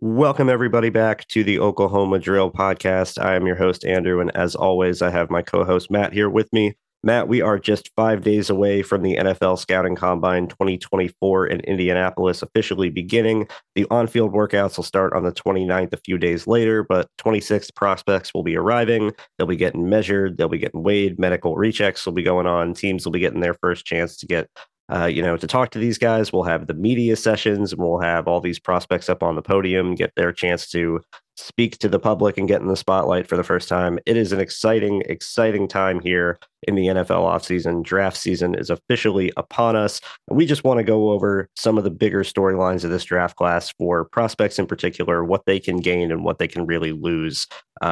Welcome, everybody, back to the Oklahoma Drill Podcast. I am your host, Andrew, and as always, I have my co-host, Matt, here with me. Matt, we are just 5 days away from the NFL Scouting Combine 2024 in Indianapolis officially beginning. The on-field workouts will start on the 29th, a few days later, but 26 prospects will be arriving. They'll be getting measured. They'll be getting weighed. Medical rechecks will be going on. Teams will be getting their first chance to get to talk to these guys. We'll have the media sessions, and we'll have all these prospects up on the podium, get their chance to speak to the public and get in the spotlight for the first time. It is an exciting, exciting time here in the NFL offseason. Draft season is officially upon us, and we just want to go over some of the bigger storylines of this draft class for prospects in particular, what they can gain and what they can really lose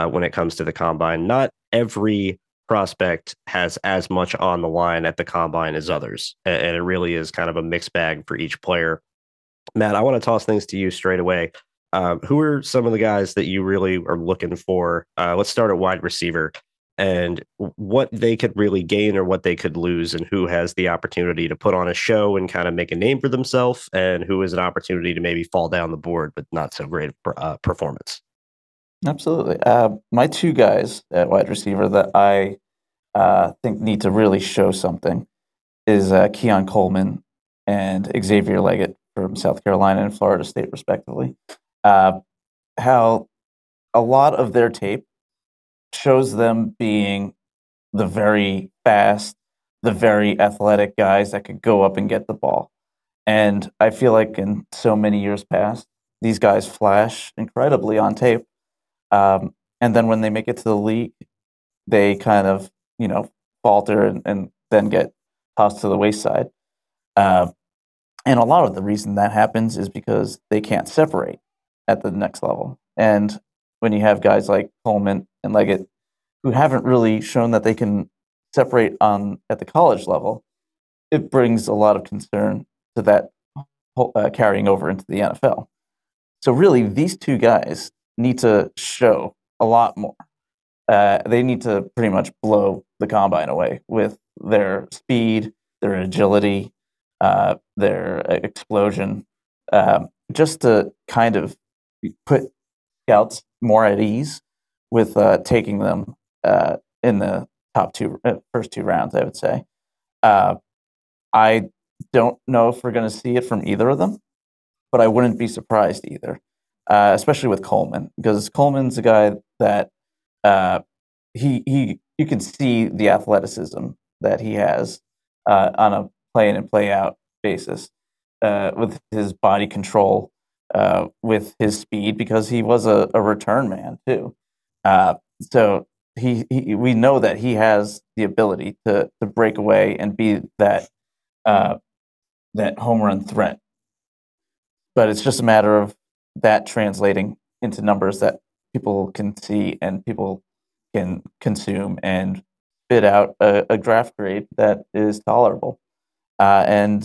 when it comes to the combine. Not every prospect has as much on the line at the combine as others, and it really is kind of a mixed bag for each player. Matt, I want to toss things to you straight away. Who are some of the guys that you really are looking for? Let's start at wide receiver and what they could really gain or what they could lose, and who has the opportunity to put on a show and kind of make a name for themselves, and who is an opportunity to maybe fall down the board with not so great performance. Absolutely. My two guys at wide receiver that I think need to really show something is Keon Coleman and Xavier Legette from South Carolina and Florida State, respectively. How a lot of their tape shows them being the very fast, the very athletic guys that could go up and get the ball. And I feel like in so many years past, these guys flash incredibly on tape. And then when they make it to the league, they kind of, falter and then get tossed to the wayside. And a lot of the reason that happens is because they can't separate at the next level. And when you have guys like Coleman and Legette, who haven't really shown that they can separate at the college level, it brings a lot of concern to that carrying over into the NFL. So really, these two guys need to show a lot more. They need to pretty much blow the combine away with their speed, their agility, their explosion, just to kind of put scouts more at ease with taking them in the first two rounds, I would say. I don't know if we're going to see it from either of them, but I wouldn't be surprised either. Especially with Coleman, because Coleman's a guy that he you can see the athleticism that he has on a play in and play out basis with his body control, with his speed, because he was a return man too. So he we know that he has the ability to break away and be that home run threat. But it's just a matter of that translating into numbers that people can see and people can consume and spit out a draft grade that is tolerable. And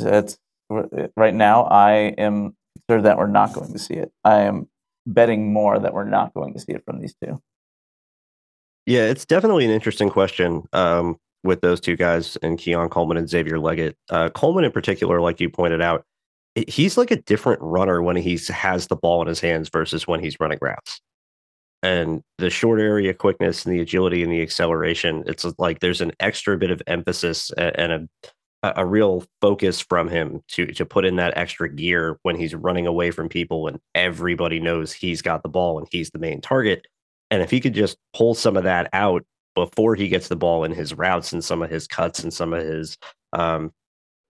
right now I am or that we're not going to see it. I am betting more that we're not going to see it from these two. Yeah, it's definitely an interesting question with those two guys and Keon Coleman and Xavier Legette. Coleman in particular, like you pointed out, he's like a different runner when he has the ball in his hands versus when he's running routes. And the short area quickness and the agility and the acceleration, it's like there's an extra bit of emphasis and a real focus from him to put in that extra gear when he's running away from people and everybody knows he's got the ball and he's the main target. And if he could just pull some of that out before he gets the ball in his routes and some of his cuts and some of his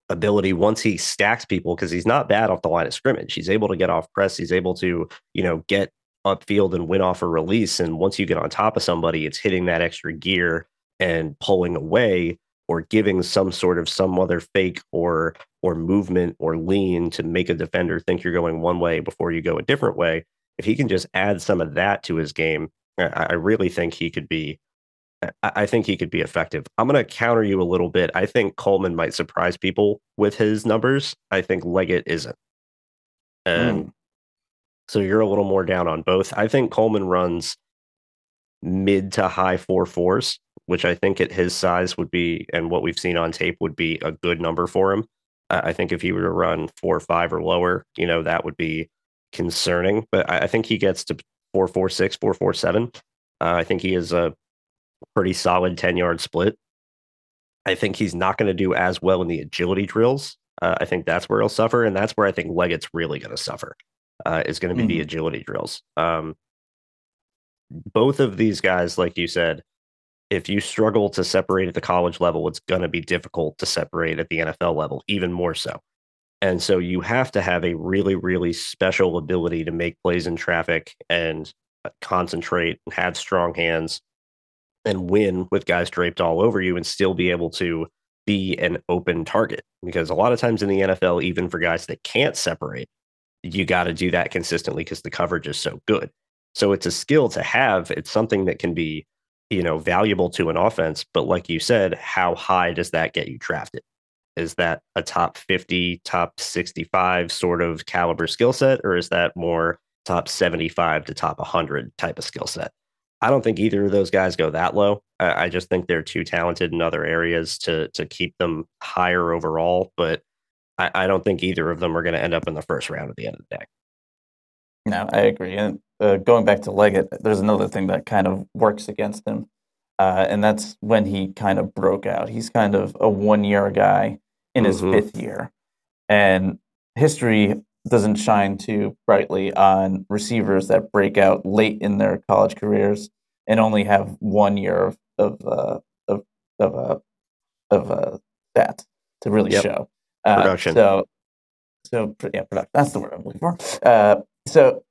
ability once he stacks people, because he's not bad off the line of scrimmage. He's able to get off press. He's able to, you know, get upfield and win off a release. And once you get on top of somebody, it's hitting that extra gear and pulling away or giving some sort of some other fake or movement or lean to make a defender think you're going one way before you go a different way. If he can just add some of that to his game, I really think he could be effective. I'm going to counter you a little bit. I think Coleman might surprise people with his numbers. I think Legette isn't. And so you're a little more down on both. I think Coleman runs mid to high 4.4s, which I think at his size would be, and what we've seen on tape would be a good number for him. I think if he were to run 4.5 or lower, you know, that would be concerning. But I think he gets to 4.46, 4.47. I think he is a pretty solid 10-yard split. I think he's not going to do as well in the agility drills. I think that's where he'll suffer, and that's where I think Leggette's really going to suffer, is going to be the agility drills. Both of these guys, like you said, if you struggle to separate at the college level, it's going to be difficult to separate at the NFL level, even more so. And so you have to have a really, really special ability to make plays in traffic and concentrate and have strong hands and win with guys draped all over you and still be able to be an open target. Because a lot of times in the NFL, even for guys that can't separate, you got to do that consistently because the coverage is so good. So it's a skill to have. It's something that can be, you know, valuable to an offense. But like you said, how high does that get you drafted? Is that a top 50, top 65 sort of caliber skill set? Or is that more top 75 to top 100 type of skill set? I don't think either of those guys go that low. I just think they're too talented in other areas to keep them higher overall. But I don't think either of them are going to end up in the first round at the end of the day. No, I agree. And going back to Legette, there's another thing that kind of works against him. And that's when he kind of broke out. He's kind of a one-year guy in his fifth year. And history doesn't shine too brightly on receivers that break out late in their college careers and only have 1 year of that to really show production. So production. That's the word I'm looking for. So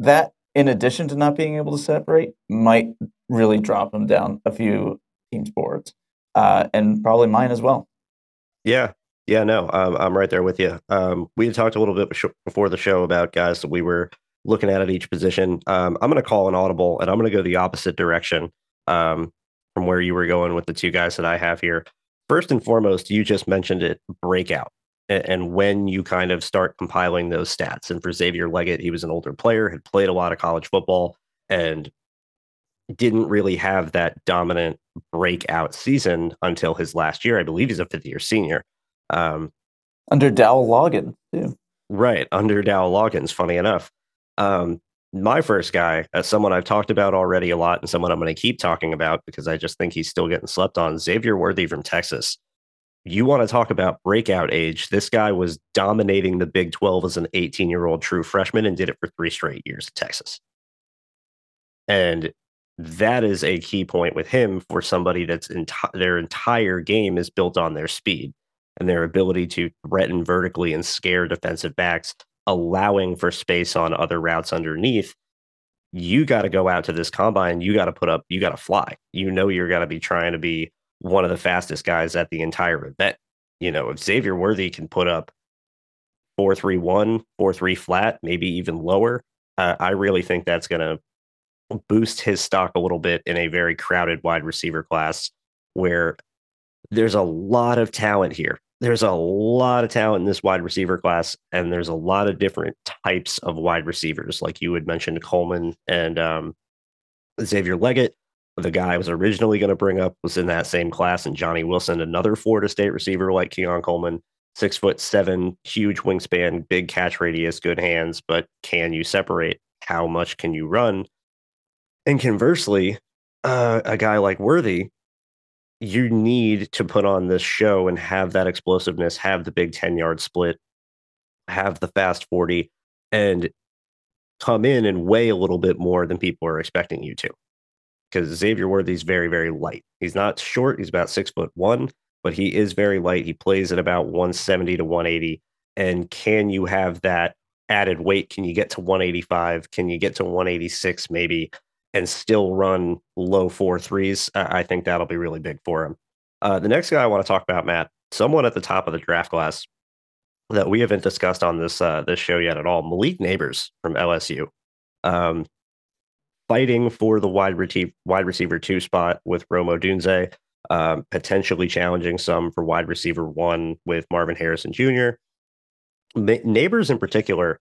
that, in addition to not being able to separate, might really drop him down a few teams' boards, and probably mine as well. Yeah. Yeah, no, I'm right there with you. We had talked a little bit before the show about guys that we were looking at each position. I'm going to call an audible, and I'm going to go the opposite direction from where you were going with the two guys that I have here. First and foremost, you just mentioned it, breakout, and when you kind of start compiling those stats. And for Xavier Legette, he was an older player, had played a lot of college football, and didn't really have that dominant breakout season until his last year. I believe he's a fifth-year senior. Under Dowell Loggains, too. Right, under Dowell Loggains, funny enough. My first guy, as someone I've talked about already a lot and someone I'm going to keep talking about because I just think he's still getting slept on, Xavier Worthy from Texas. You want to talk about breakout age. This guy was dominating the Big 12 as an 18-year-old true freshman and did it for 3 straight years at Texas. And that is a key point with him for somebody that's their entire game is built on their speed and their ability to threaten vertically and scare defensive backs, allowing for space on other routes underneath. You got to go out to this combine. You got to put up, you got to fly. You know, you're going to be trying to be one of the fastest guys at the entire event. You know, if Xavier Worthy can put up 4.31, 4.3 flat, maybe even lower, I really think that's going to boost his stock a little bit in a very crowded wide receiver class where there's a lot of talent here. There's a lot of talent in this wide receiver class, and there's a lot of different types of wide receivers. Like you had mentioned, Coleman and Xavier Legette, the guy I was originally going to bring up, was in that same class, and Johnny Wilson, another Florida State receiver like Keon Coleman, 6'7", huge wingspan, big catch radius, good hands, but can you separate? How much can you run? And conversely, a guy like Worthy, you need to put on this show and have that explosiveness, have the big 10-yard split, have the fast 40, and come in and weigh a little bit more than people are expecting you to. Because Xavier Worthy's very, very light. He's not short. He's about 6'1", but he is very light. He plays at about 170 to 180. And can you have that added weight? Can you get to 185? Can you get to 186 maybe and still run low 4.3s? I think that'll be really big for him. The next guy I want to talk about, Matt, someone at the top of the draft class that we haven't discussed on this show yet at all, Malik Nabers from LSU. Fighting for the wide receiver two spot with Rome Odunze, potentially challenging some for wide receiver one with Marvin Harrison Jr. Nabers in particular,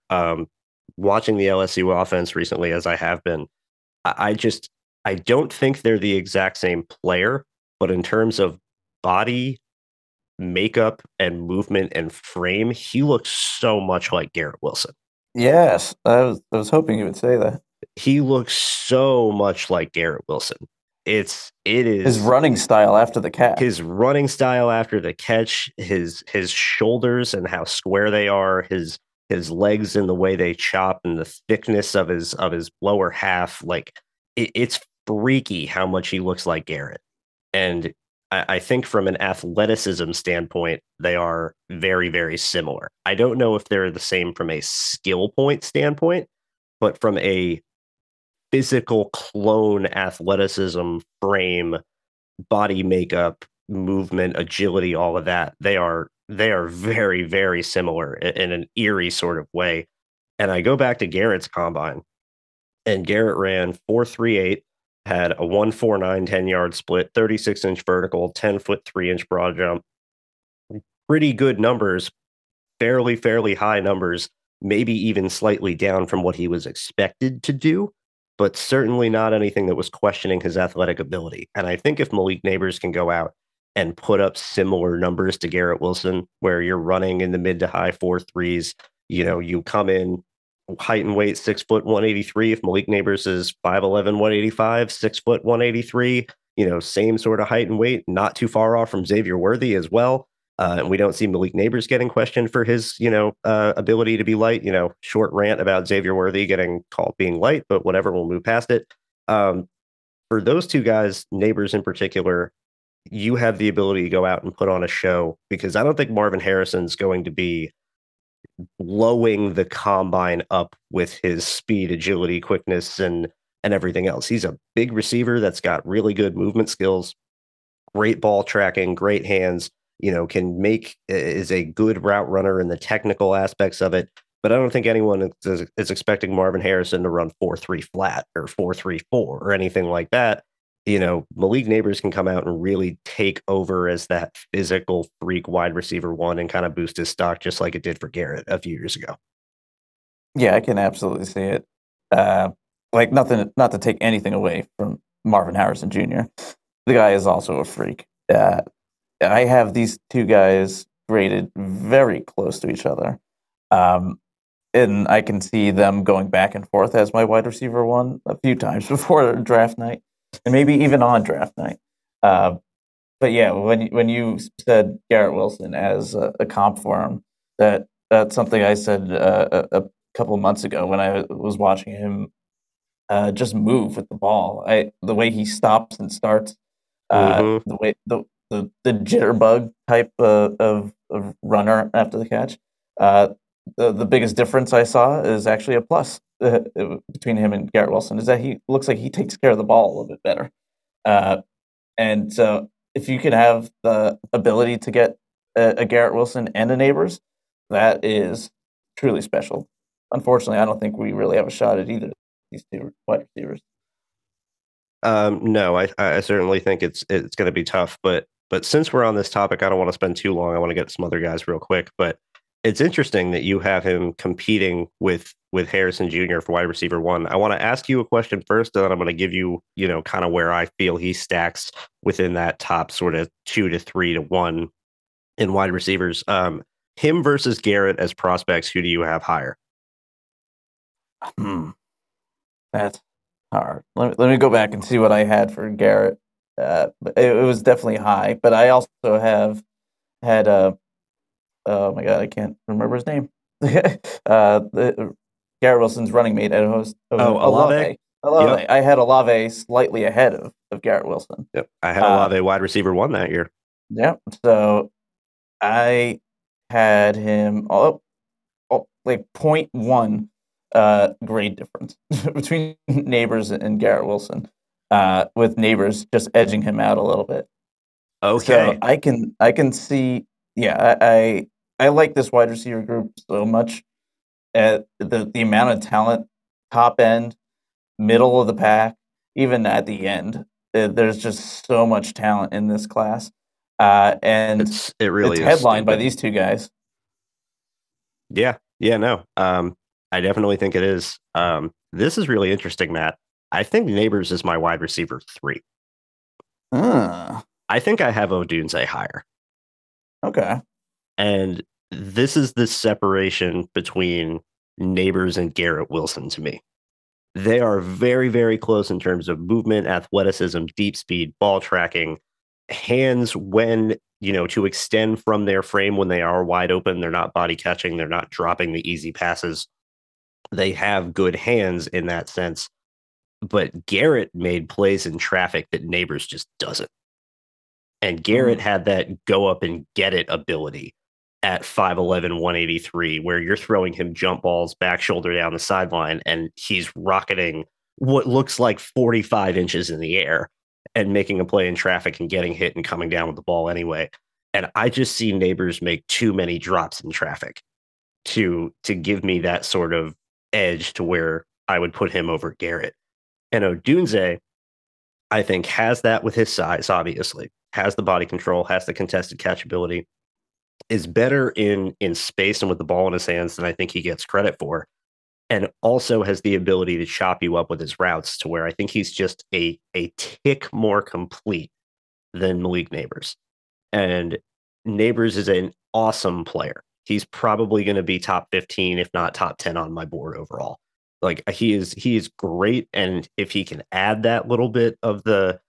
watching the LSU offense recently, as I have been, I don't think they're the exact same player, but in terms of body makeup and movement and frame, he looks so much like Garrett Wilson. Yes, I was hoping you would say that. He looks so much like Garrett Wilson. It is his running style after the catch. His running style after the catch, his shoulders and how square they are, his legs and the way they chop, and the thickness of his lower half. Like it's freaky how much he looks like Garrett. And I think from an athleticism standpoint, they are very, very similar. I don't know if they're the same from a skill point standpoint, but from a physical clone, athleticism, frame, body makeup, movement, agility, all of that, they are very, very similar in an eerie sort of way. And I go back to Garrett's combine, and Garrett ran 4.38, had a 1.49 10-yard split, 36-inch vertical, 10-foot 3-inch broad jump. Pretty good numbers, fairly high numbers, maybe even slightly down from what he was expected to do, but certainly not anything that was questioning his athletic ability. And I think if Malik Nabers can go out and put up similar numbers to Garrett Wilson, where you're running in the mid to high 4.3s, you come in height and weight, 6'1", 183. If Malik Nabers is 5'11", 185, 6'1", 183, same sort of height and weight, not too far off from Xavier Worthy as well. And we don't see Malik Nabers getting questioned for his, ability to be light. Short rant about Xavier Worthy getting called being light, but whatever, we'll move past it. For those two guys, Nabers in particular, you have the ability to go out and put on a show, because I don't think Marvin Harrison's going to be blowing the combine up with his speed, agility, quickness, and everything else. He's a big receiver that's got really good movement skills, great ball tracking, great hands. Is a good route runner in the technical aspects of it. But I don't think anyone is expecting Marvin Harrison to run 4.3 flat or 4.34 or anything like that. Malik Nabers can come out and really take over as that physical freak wide receiver one and kind of boost his stock, just like it did for Garrett a few years ago. Yeah, I can absolutely see it. Not to take anything away from Marvin Harrison Jr. The guy is also a freak. I have these two guys graded very close to each other. And I can see them going back and forth as my wide receiver one a few times before draft night, and maybe even on draft night. But yeah, when you said Garrett Wilson as a comp for him, that's something I said a couple months ago when I was watching him just move with the ball. The way he stops and starts, mm-hmm. The jitterbug type of runner after the catch. The biggest difference I saw is actually a plus between him and Garrett Wilson, is that he looks like he takes care of the ball a little bit better. And so if you can have the ability to get a Garrett Wilson and a Nabers, that is truly special. Unfortunately, I don't think we really have a shot at either of these two wide receivers. No, I certainly think it's going to be tough, but But since we're on this topic, I don't want to spend too long. I want to get some other guys real quick. But it's interesting that you have him competing with Harrison Jr. for wide receiver one. I want to ask you a question first, and then I'm going to give you, you know, kind of where I feel he stacks within that top sort of 2 to 3 to 1 in wide receivers. Him versus Garrett as prospects, who do you have higher? That's hard. Let me go back and see what I had for Garrett. It was definitely high, but I also have had oh my God, I can't remember his name. Garrett Wilson's running mate at host. Olave. Olave. Yep. I had Olave slightly ahead of Garrett Wilson. Yep, I had Olave wide receiver one that year. Yep. So I had him like 0.1 grade difference between Nabers and Garrett Wilson, with Nabers just edging him out a little bit. Okay, so I can see. Yeah, I like this wide receiver group so much. At the amount of talent, top end, middle of the pack, even at the end, there's just so much talent in this class, and it's headlined by these two guys. Yeah, no. I definitely think it is. This is really interesting, Matt. I think Nabers is my wide receiver 3. I think I have Odunze higher. Okay. And this is the separation between Nabers and Garrett Wilson to me. They are very, very close in terms of movement, athleticism, deep speed, ball tracking, hands when, you know, to extend from their frame when they are wide open. They're not body catching. They're not dropping the easy passes. They have good hands in that sense, but Garrett made plays in traffic that Nabers just doesn't. And Garrett had that go up and get it ability at 5'11", 183, where you're throwing him jump balls, back shoulder down the sideline, and he's rocketing what looks like 45 inches in the air and making a play in traffic and getting hit and coming down with the ball anyway. And I just see Nabers make too many drops in traffic to give me that sort of edge to where I would put him over Garrett. And Odunze, I think, has that with his size, obviously. Has the body control, has the contested catchability, is better in space and with the ball in his hands than I think he gets credit for, and also has the ability to chop you up with his routes to where I think he's just a tick more complete than Malik Nabers. And Nabers is an awesome player. He's probably going to be top 15, if not top 10 on my board overall. Like he is great, and if he can add that little bit of the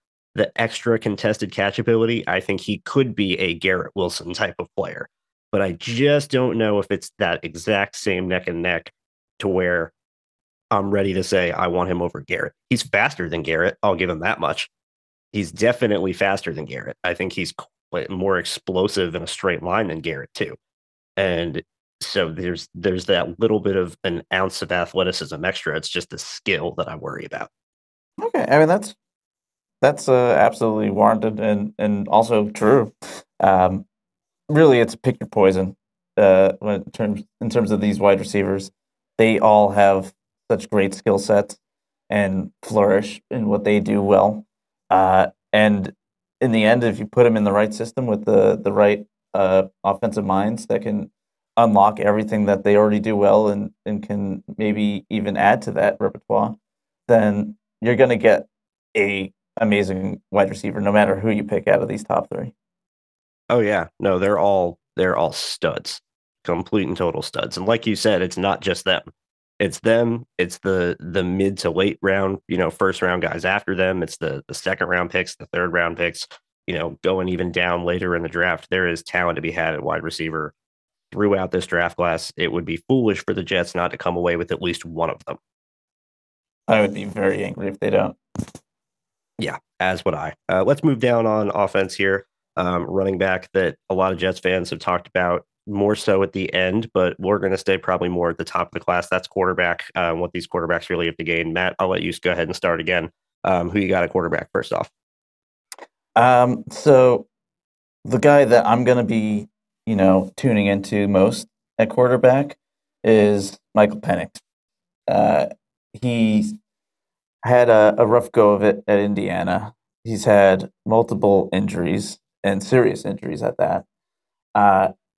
extra contested catchability, I think he could be a Garrett Wilson type of player. But I just don't know if it's that exact same neck and neck to where I'm ready to say I want him over Garrett. He's faster than Garrett. I'll give him that much. He's definitely faster than Garrett. I think he's more explosive in a straight line than Garrett too. And so there's that little bit of an ounce of athleticism extra. It's just the skill that I worry about. Okay. I mean, That's absolutely warranted and also true. Really, it's pick your poison in terms of these wide receivers. They all have such great skill sets and flourish in what they do well. And in the end, if you put them in the right system with the right offensive minds that can unlock everything that they already do well and can maybe even add to that repertoire, then you're going to get a amazing wide receiver, no matter who you pick out of these top 3. Oh yeah, no, they're all studs, complete and total studs. And like you said, it's not just them; it's them. It's the mid to late round, you know, first round guys after them. It's the second round picks, the third round picks, you know, going even down later in the draft. There is talent to be had at wide receiver throughout this draft class. It would be foolish for the Jets not to come away with at least one of them. I would be very angry if they don't. Yeah, as would I. Let's move down on offense here. Running back that a lot of Jets fans have talked about more so at the end, but we're going to stay probably more at the top of the class. That's quarterback, what these quarterbacks really have to gain. Matt, I'll let you go ahead and start again. Who you got at quarterback first off? So the guy that I'm going to be, you know, tuning into most at quarterback is Michael Penix. He's had a rough go of it at Indiana. He's had multiple injuries and serious injuries at that.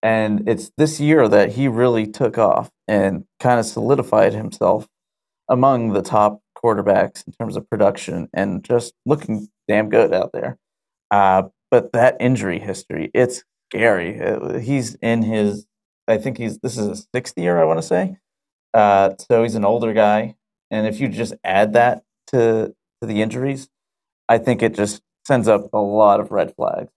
And it's this year that he really took off and kind of solidified himself among the top quarterbacks in terms of production and just looking damn good out there. But that injury history, it's scary. He's in his, I think he's, this is his sixth year, I want to say. So he's an older guy. And if you just add that to the injuries, I think it just sends up a lot of red flags,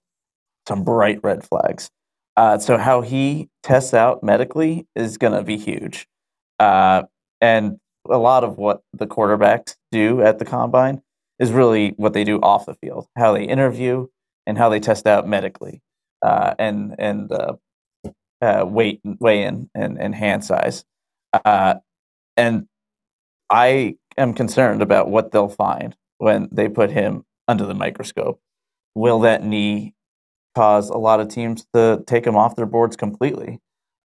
some bright red flags. So how he tests out medically is going to be huge. And a lot of what the quarterbacks do at the combine is really what they do off the field, how they interview and how they test out medically, and weigh in and hand size. And I am concerned about what they'll find when they put him under the microscope. Will that knee cause a lot of teams to take him off their boards completely?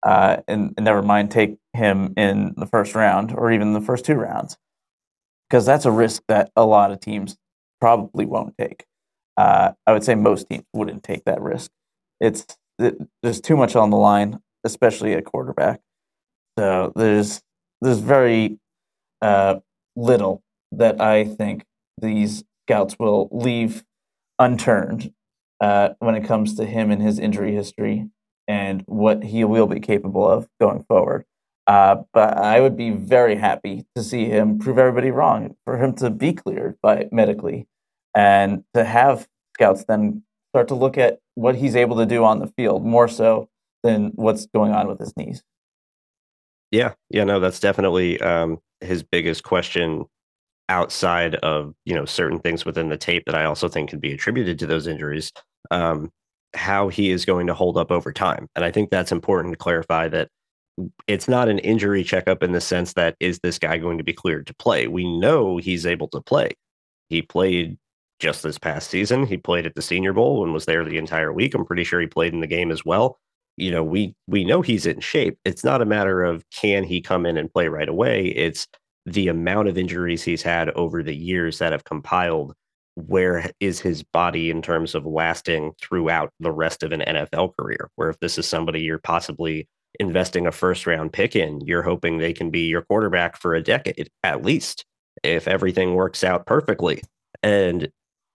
And never mind take him in the first round or even the first two rounds, because that's a risk that a lot of teams probably won't take. I would say most teams wouldn't take that risk. There's too much on the line, especially at quarterback. So there's very little that I think these scouts will leave unturned when it comes to him and his injury history and what he will be capable of going forward. But I would be very happy to see him prove everybody wrong, for him to be cleared by medically, and to have scouts then start to look at what he's able to do on the field more so than what's going on with his knees. Yeah, no, that's definitely his biggest question outside of, certain things within the tape that I also think can be attributed to those injuries. How he is going to hold up over time. And I think that's important to clarify that it's not an injury checkup in the sense that is this guy going to be cleared to play? We know he's able to play. He played just this past season. He played at the Senior Bowl and was there the entire week. I'm pretty sure he played in the game as well. We know he's in shape. It's not a matter of can he come in and play right away. It's the amount of injuries he's had over the years that have compiled. Where is his body in terms of lasting throughout the rest of an NFL career? Where if this is somebody you're possibly investing a first round pick in, you're hoping they can be your quarterback for a decade, at least, if everything works out perfectly. And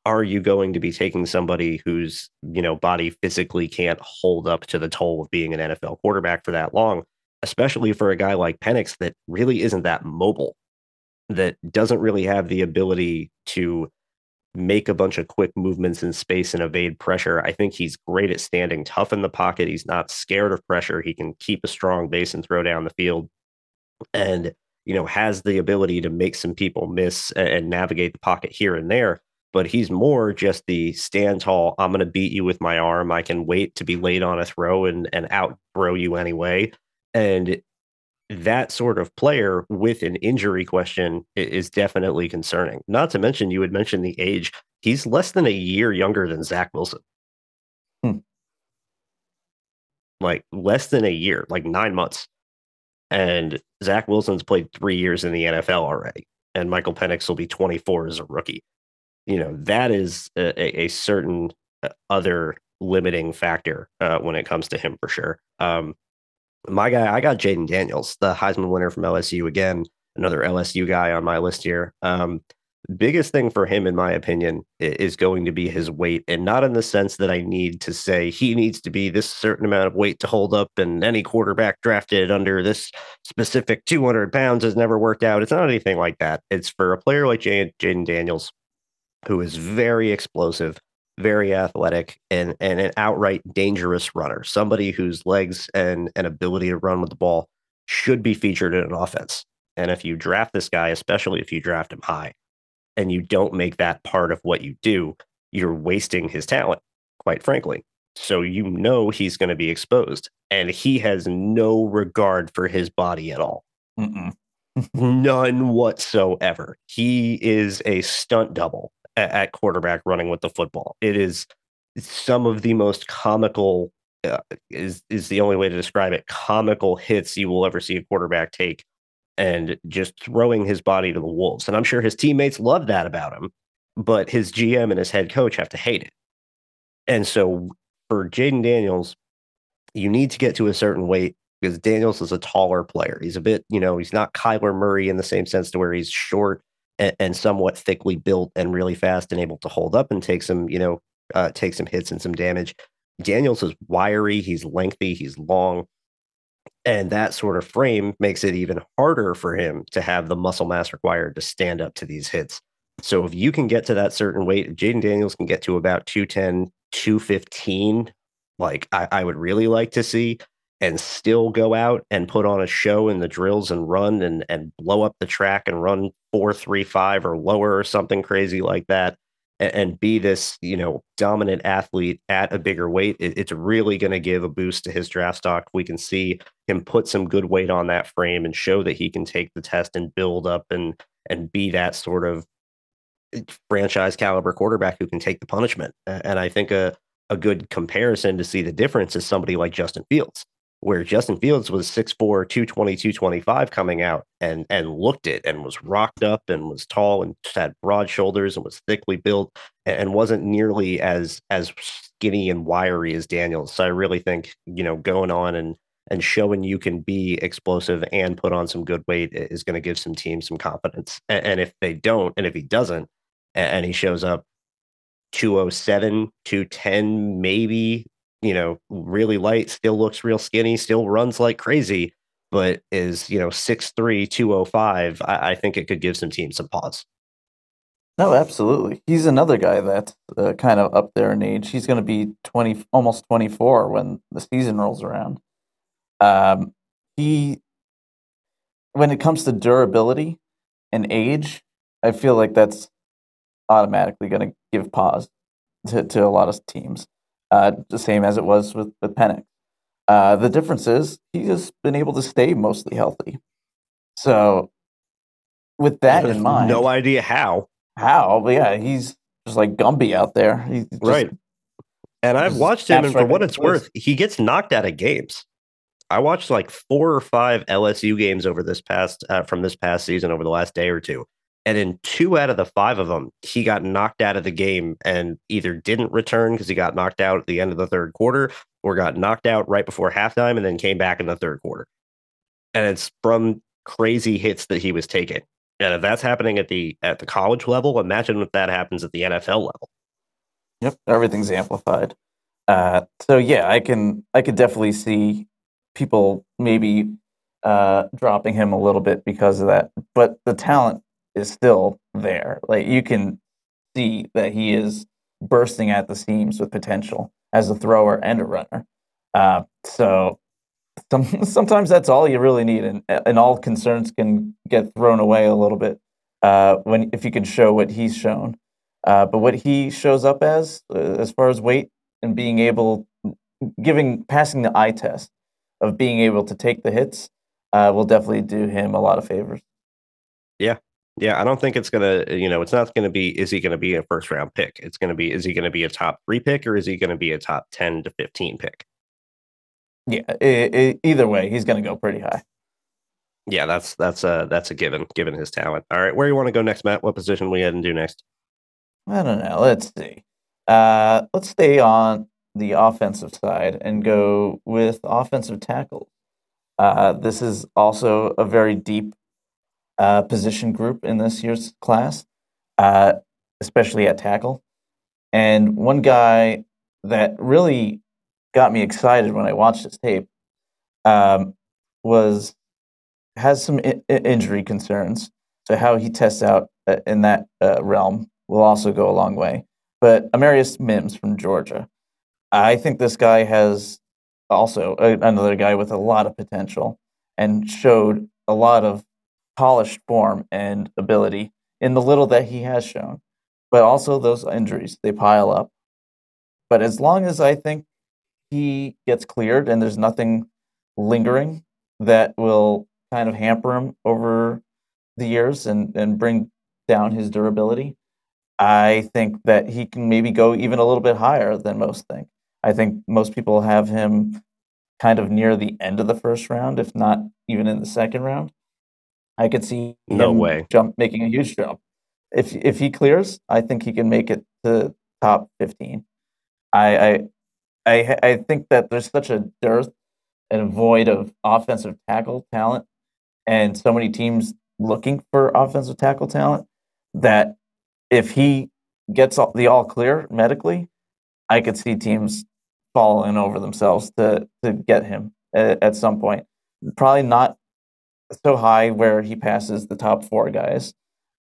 are you going to be taking somebody whose, body physically can't hold up to the toll of being an NFL quarterback for that long, especially for a guy like Penix that really isn't that mobile, that doesn't really have the ability to make a bunch of quick movements in space and evade pressure. I think he's great at standing tough in the pocket. He's not scared of pressure. He can keep a strong base and throw down the field and, has the ability to make some people miss and navigate the pocket here and there. But he's more just the stand tall. I'm going to beat you with my arm. I can wait to be laid on a throw and out throw you anyway. And that sort of player with an injury question is definitely concerning. Not to mention, you had mentioned the age. He's less than a year younger than Zach Wilson. Like less than a year, like 9 months. And Zach Wilson's played 3 years in the NFL already. And Michael Penix will be 24 as a rookie. That is a certain other limiting factor when it comes to him for sure. My guy, I got Jaden Daniels, the Heisman winner from LSU. Again, another LSU guy on my list here. Biggest thing for him, in my opinion, is going to be his weight. And not in the sense that I need to say he needs to be this certain amount of weight to hold up and any quarterback drafted under this specific 200 pounds has never worked out. It's not anything like that. It's for a player like Jaden Daniels, who is very explosive, very athletic, and an outright dangerous runner, somebody whose legs and an ability to run with the ball should be featured in an offense. And if you draft this guy, especially if you draft him high and you don't make that part of what you do, you're wasting his talent, quite frankly. So, he's going to be exposed, and he has no regard for his body at all. None whatsoever. He is a stunt double at quarterback running with the football. It is some of the most comical, is the only way to describe it, comical hits you will ever see a quarterback take, and just throwing his body to the wolves. And I'm sure his teammates love that about him, but his GM and his head coach have to hate it. And so for Jaden Daniels, you need to get to a certain weight because Daniels is a taller player. He's a bit, you know, he's not Kyler Murray in the same sense to where he's short and somewhat thickly built and really fast and able to hold up and take some, you know, take some hits and some damage. Daniels is wiry. He's lengthy. He's long. And that sort of frame makes it even harder for him to have the muscle mass required to stand up to these hits. So if you can get to that certain weight, Jaden Daniels can get to about 210, 215, like I would really like to see, and still go out and put on a show in the drills and run and blow up the track and run 4.35 or lower or something crazy like that, and be this, you know, dominant athlete at a bigger weight. It's really going to give a boost to his draft stock. We can see him put some good weight on that frame and show that he can take the test and build up and be that sort of franchise caliber quarterback who can take the punishment. And I think a good comparison to see the difference is somebody like Justin Fields, where Justin Fields was 6'4", 220, 225 coming out and looked it and was rocked up and was tall and had broad shoulders and was thickly built and wasn't nearly as skinny and wiry as Daniels. So I really think, you know, going on and showing you can be explosive and put on some good weight is going to give some teams some confidence. And if they don't, and if he doesn't, and he shows up 207, 210, maybe, you know, really light, still looks real skinny, still runs like crazy, but is, you know, 6'3", 205, I think it could give some teams some pause. No, absolutely. He's another guy that's kind of up there in age. He's going to be almost 24 when the season rolls around. When it comes to durability and age, I feel like that's automatically going to give pause to a lot of teams. The same as it was with Penix. The difference is he has been able to stay mostly healthy. So with that in mind... No idea how. But yeah, he's just like Gumby out there. He's just, right. And I've watched him, and for what it's worth, he gets knocked out of games. I watched like 4 or 5 LSU games over this past from this past season over the last day or two. And in 2 out of the 5 of them, he got knocked out of the game and either didn't return because he got knocked out at the end of the third quarter or got knocked out right before halftime and then came back in the third quarter. And it's from crazy hits that he was taking. And if that's happening at the college level, imagine if that happens at the NFL level. Yep, everything's amplified. So yeah, I could definitely see people maybe dropping him a little bit because of that. But the talent is still there. Like, you can see that he is bursting at the seams with potential as a thrower and a runner. So sometimes that's all you really need, and all concerns can get thrown away a little bit if you can show what he's shown. But what he shows up as far as weight and being able, passing the eye test of being able to take the hits, will definitely do him a lot of favors. Yeah. Yeah, I don't think it's going to, you know, it's not going to be, is he going to be a first round pick? It's going to be, is he going to be a top 3 pick, or is he going to be a top 10 to 15 pick? Yeah, either way, he's going to go pretty high. Yeah, that's a given, given his talent. All right, where do you want to go next, Matt? What position we head and do next? I don't know. Let's see. Let's stay on the offensive side and go with offensive tackle. This is also a very deep position group in this year's class, especially at tackle. And one guy that really got me excited when I watched his tape has some injury concerns. So how he tests out in that realm will also go a long way. But Amarius Mims from Georgia. I think this guy has also another guy with a lot of potential and showed a lot of polished form and ability in the little that he has shown, but also those injuries, they pile up. But as long as I think he gets cleared and there's nothing lingering that will kind of hamper him over the years and bring down his durability, I think that he can maybe go even a little bit higher than most think. I think most people have him kind of near the end of the first round, if not even in the second round. I could see making a huge jump. If he clears, I think he can make it to top 15. I think that there's such a dearth and void of offensive tackle talent, and so many teams looking for offensive tackle talent, that if he gets the all clear medically, I could see teams falling over themselves to get him at some point. Probably not so high where he passes the top four guys,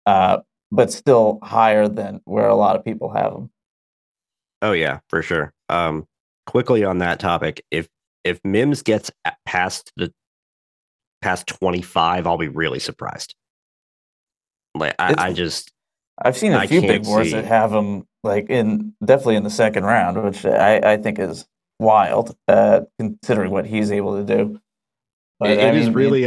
but still higher than where a lot of people have him. Oh yeah, for sure. Quickly on that topic, if Mims gets past the past 25, I'll be really surprised. Like I've seen a few big boards that have him like definitely in the second round, which I think is wild, considering what he's able to do. But it is really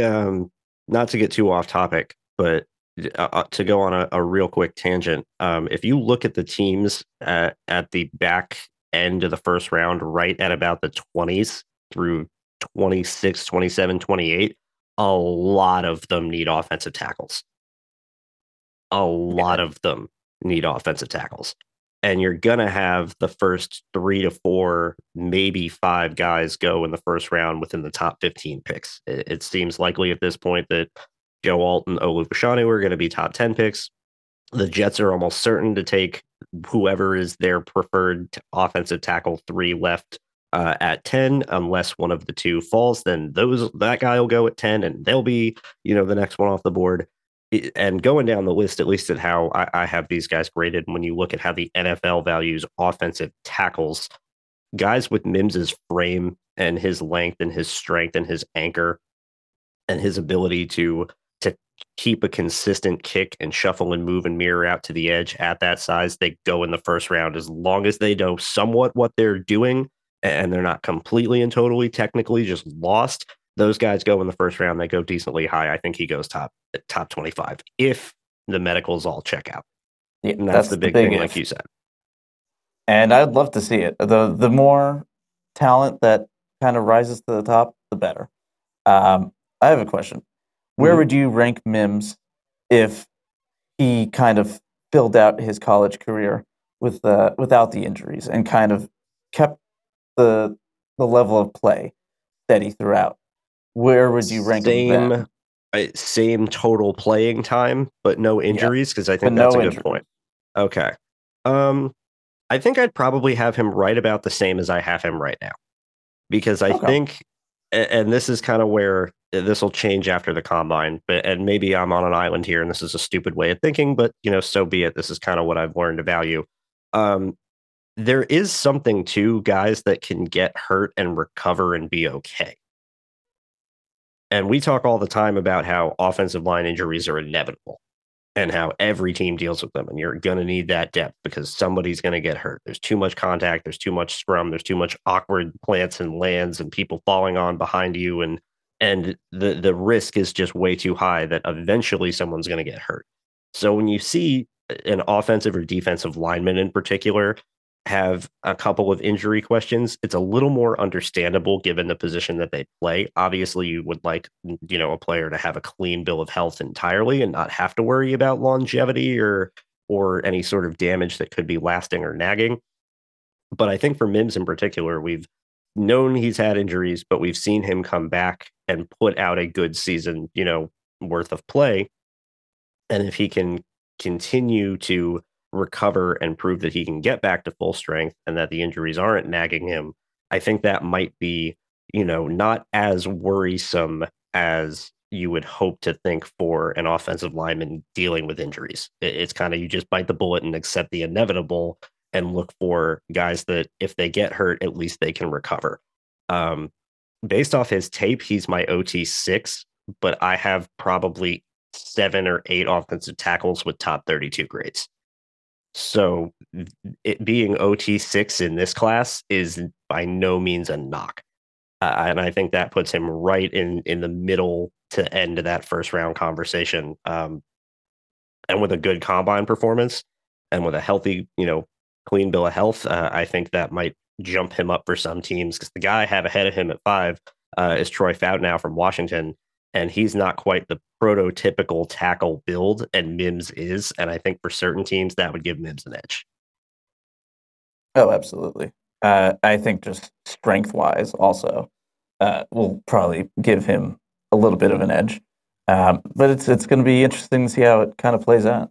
not to get too off topic, but to go on a real quick tangent. If you look at the teams at the back end of the first round, right at about the 20s through 26, 27, 28, a lot of them need offensive tackles. And you're going to have the first 3 to 4, maybe 5 guys go in the first round within the top 15 picks. It seems likely at this point that Joe Alt and Olufoshanu are going to be top 10 picks. The Jets are almost certain to take whoever is their preferred offensive tackle 3 left at 10, unless one of the two falls, then that guy will go at 10 and they'll be, the next one off the board. And going down the list, at least at how I have these guys graded, when you look at how the NFL values offensive tackles, guys with Mims's frame and his length and his strength and his anchor and his ability to keep a consistent kick and shuffle and move and mirror out to the edge at that size, they go in the first round as long as they know somewhat what they're doing and they're not completely and totally technically just lost. Those guys go in the first round. They go decently high. I think he goes top 25 if the medicals all check out. Yeah, and that's the big thing, if, like you said. And I'd love to see it. The more talent that kind of rises to the top, the better. I have a question. Where would you rank Mims if he kind of filled out his college career with without the injuries and kind of kept the level of play steady throughout? Where would you rank him? Same total playing time, but no injuries, because I think that's a good point. Okay. I think I'd probably have him right about the same as I have him right now, because I think, and this is kind of where this will change after the combine, but and maybe I'm on an island here and this is a stupid way of thinking, but so be it. This is kind of what I've learned to value. There is something to guys that can get hurt and recover and be okay. And we talk all the time about how offensive line injuries are inevitable and how every team deals with them. And you're going to need that depth because somebody's going to get hurt. There's too much contact. There's too much scrum. There's too much awkward plants and lands and people falling on behind you. And the risk is just way too high that eventually someone's going to get hurt. So when you see an offensive or defensive lineman in particular have a couple of injury questions, it's a little more understandable given the position that they play. Obviously, you would like, a player to have a clean bill of health entirely and not have to worry about longevity or any sort of damage that could be lasting or nagging. But I think for Mims in particular, we've known he's had injuries, but we've seen him come back and put out a good season, worth of play. And if he can continue to recover and prove that he can get back to full strength and that the injuries aren't nagging him, I think that might be, not as worrisome as you would hope to think for an offensive lineman dealing with injuries. It's kind of, you just bite the bullet and accept the inevitable and look for guys that if they get hurt, at least they can recover. Based off his tape, he's my OT6, but I have probably 7 or 8 offensive tackles with top 32 grades. So it being OT6 in this class is by no means a knock. And I think that puts him right in the middle to end of that first round conversation. And with a good combine performance and with a healthy, clean bill of health, I think that might jump him up for some teams, because the guy I have ahead of him at 5 is Troy Fautnow from Washington. And he's not quite the prototypical tackle build, and Mims is. And I think for certain teams, that would give Mims an edge. Oh, absolutely. I think just strength-wise also will probably give him a little bit of an edge. But it's going to be interesting to see how it kind of plays out.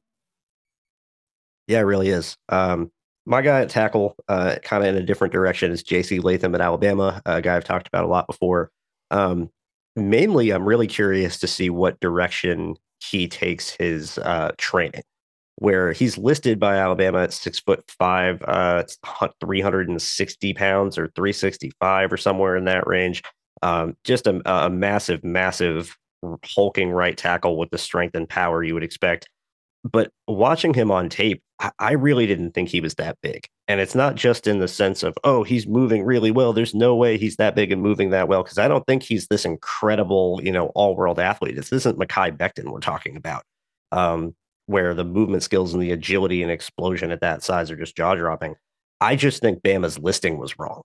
Yeah, it really is. My guy at tackle, kind of in a different direction, is J.C. Latham at Alabama, a guy I've talked about a lot before. Mainly, I'm really curious to see what direction he takes his training, where he's listed by Alabama at 6'5", 360 pounds or 365 or somewhere in that range. Just a massive, massive hulking right tackle with the strength and power you would expect. But watching him on tape, I really didn't think he was that big. And it's not just in the sense of, oh, he's moving really well. There's no way he's that big and moving that well, because I don't think he's this incredible, all-world athlete. This isn't Mekhi Becton we're talking about. Where the movement skills and the agility and explosion at that size are just jaw-dropping. I just think Bama's listing was wrong.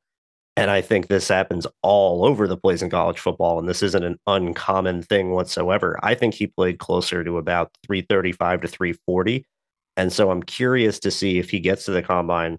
And I think this happens all over the place in college football, and this isn't an uncommon thing whatsoever. I think he played closer to about 335 to 340. And so I'm curious to see if he gets to the combine,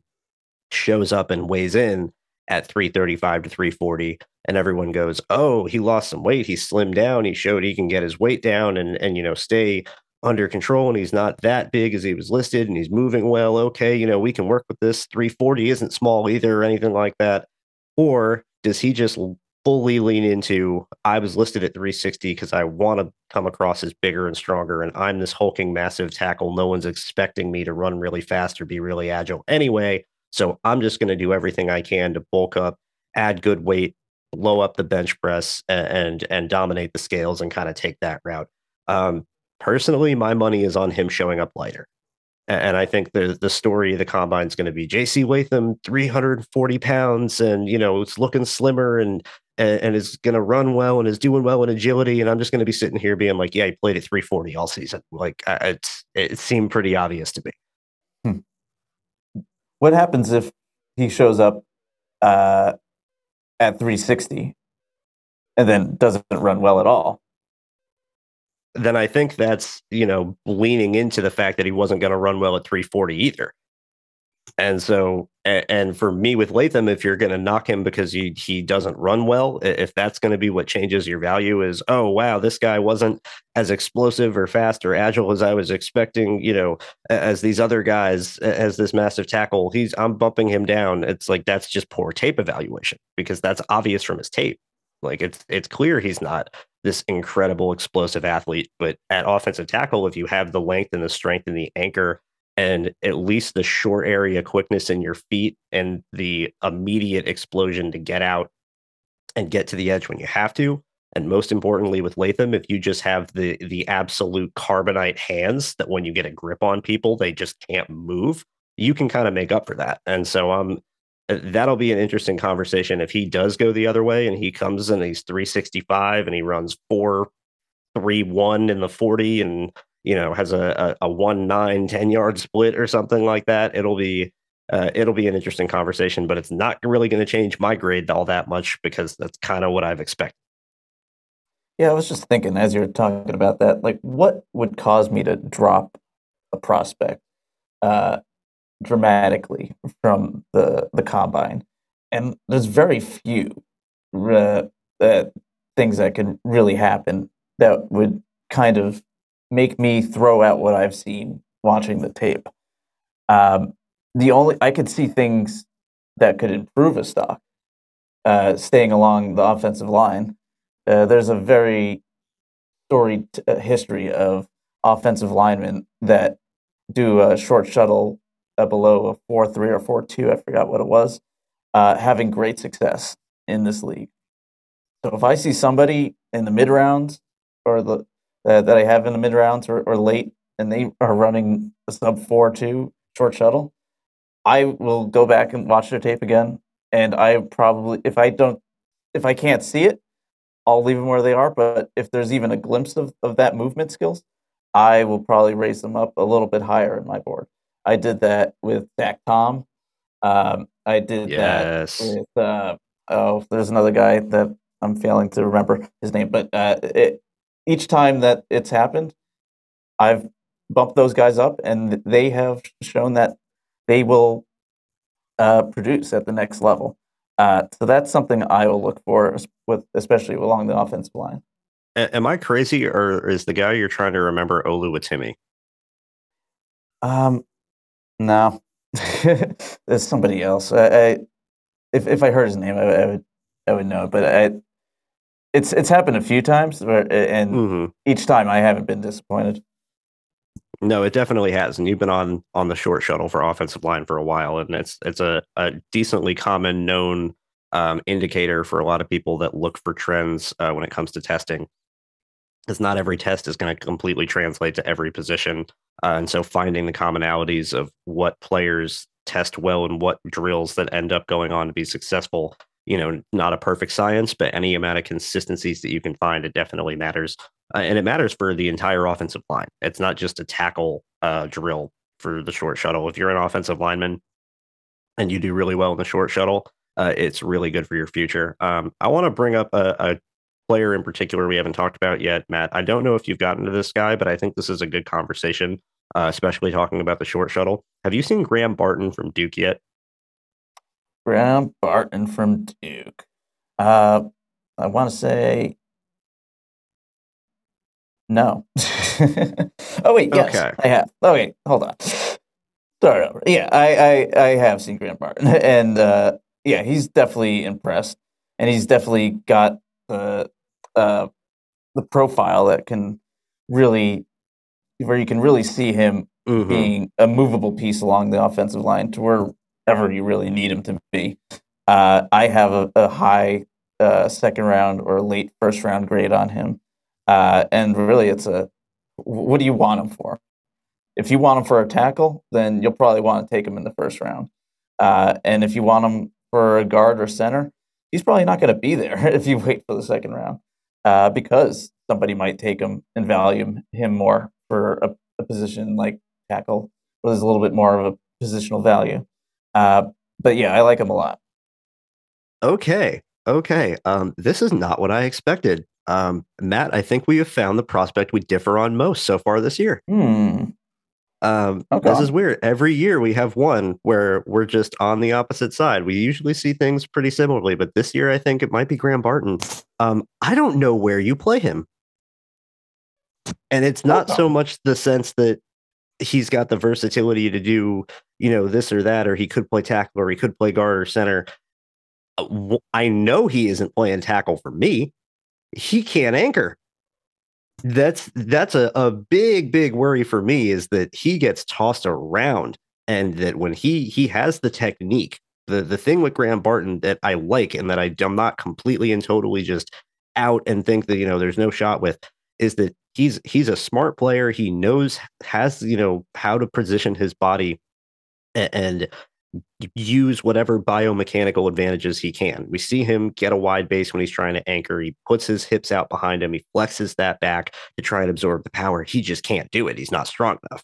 shows up and weighs in at 335 to 340, and everyone goes, oh, he lost some weight, he slimmed down, he showed he can get his weight down and stay under control, and he's not that big as he was listed, and he's moving well. Okay, we can work with this. 340 isn't small either or anything like that. Or does he just fully lean into, I was listed at 360 because I want to come across as bigger and stronger, and I'm this hulking, massive tackle. No one's expecting me to run really fast or be really agile anyway, so I'm just going to do everything I can to bulk up, add good weight, blow up the bench press, and dominate the scales and kind of take that route. Personally, my money is on him showing up lighter. And I think the story of the combine is going to be J.C. Latham, 340 pounds, and, it's looking slimmer and is going to run well and is doing well in agility. And I'm just going to be sitting here being like, yeah, he played at 340 all season. Like, it seemed pretty obvious to me. What happens if he shows up at 360 and then doesn't run well at all? Then I think that's, leaning into the fact that he wasn't going to run well at 340 either. And so, and for me with Latham, if you're going to knock him because he doesn't run well, if that's going to be what changes your value is, oh, wow, this guy wasn't as explosive or fast or agile as I was expecting, as these other guys, as this massive tackle, I'm bumping him down. It's like, that's just poor tape evaluation because that's obvious from his tape. Like it's clear he's not this incredible explosive athlete, but at offensive tackle, if you have the length and the strength and the anchor and at least the short area quickness in your feet and the immediate explosion to get out and get to the edge when you have to. And most importantly with Latham, if you just have the absolute carbonite hands that when you get a grip on people, they just can't move, you can kind of make up for that. And so that'll be an interesting conversation if he does go the other way and he comes and he's 365 and he runs 4.31 in the 40 and, has a 1.9 10-yard split or something like that. It'll be an interesting conversation, but it's not really going to change my grade all that much because that's kind of what I've expected. Yeah. I was just thinking as you're talking about that, like what would cause me to drop a prospect, dramatically from the combine, and there's very few things that can really happen that would kind of make me throw out what I've seen watching the tape. I could see things that could improve a stock, staying along the offensive line. There's a very storied history of offensive linemen that do a short shuttle below a 4.3 or 4.2, I forgot what it was, having great success in this league. So if I see somebody in the mid rounds or that I have in the mid rounds or late, and they are running a sub 4.2 short shuttle, I will go back and watch their tape again. And I probably, if I can't see it, I'll leave them where they are. But if there's even a glimpse of that movement skills, I will probably raise them up a little bit higher in my board. I did that with Zach Tom. I did that with, there's another guy that I'm failing to remember his name. But each time that it's happened, I've bumped those guys up, and they have shown that they will produce at the next level. So that's something I will look for, with especially along the offensive line. Am I crazy, or is the guy you're trying to remember Oluwatimi? No, there's somebody else. If I heard his name, I would know. But it's happened a few times, and each time I haven't been disappointed. No, it definitely has, and you've been on the short shuttle for offensive line for a while, and it's a decently common known indicator for a lot of people that look for trends when it comes to testing. Because not every test is going to completely translate to every position, and so finding the commonalities of what players test well and what drills that end up going on to be successful, not a perfect science, but any amount of consistencies that you can find, it definitely matters. And it matters for the entire offensive line. It's not just a tackle drill for the short shuttle. If you're an offensive lineman and you do really well in the short shuttle, it's really good for your future. I want to bring up a player in particular we haven't talked about yet, Matt. I don't know if you've gotten to this guy, but I think this is a good conversation, especially talking about the short shuttle. Have you seen Graham Barton from Duke yet? Graham Barton from Duke. I want to say... No. Oh, wait, yes, okay. I have. Okay, hold on. Start over. Yeah, I have seen Graham Barton, and he's definitely impressed, and he's definitely got the profile that can really, where you can really see him being a movable piece along the offensive line to wherever you really need him to be. I have a high second round or late first round grade on him. And really, it's what do you want him for? If you want him for a tackle, then you'll probably want to take him in the first round. And if you want him for a guard or center, he's probably not going to be there if you wait for the second round, because somebody might take him and value him more for a position like tackle, where there's a little bit more of a positional value. But yeah, I like him a lot. Okay. This is not what I expected. Matt, I think we have found the prospect we differ on most so far this year. Okay. This is weird. Every year we have one where we're just on the opposite side. We usually see things pretty similarly, but this year I think it might be Graham Barton. I don't know where you play him. And it's not so much the sense that he's got the versatility to do, this or that, or he could play tackle, or he could play guard or center. I know he isn't playing tackle for me. He can't anchor. That's a big worry for me, is that he gets tossed around, and that when he has the technique, the thing with Graham Barton that I like, and that I'm not completely and totally just out and think that, there's no shot with, is that he's a smart player. He has how to position his body and use whatever biomechanical advantages he can. We see him get a wide base when he's trying to anchor. He puts his hips out behind him. He flexes that back to try and absorb the power. He just can't do it. He's not strong enough.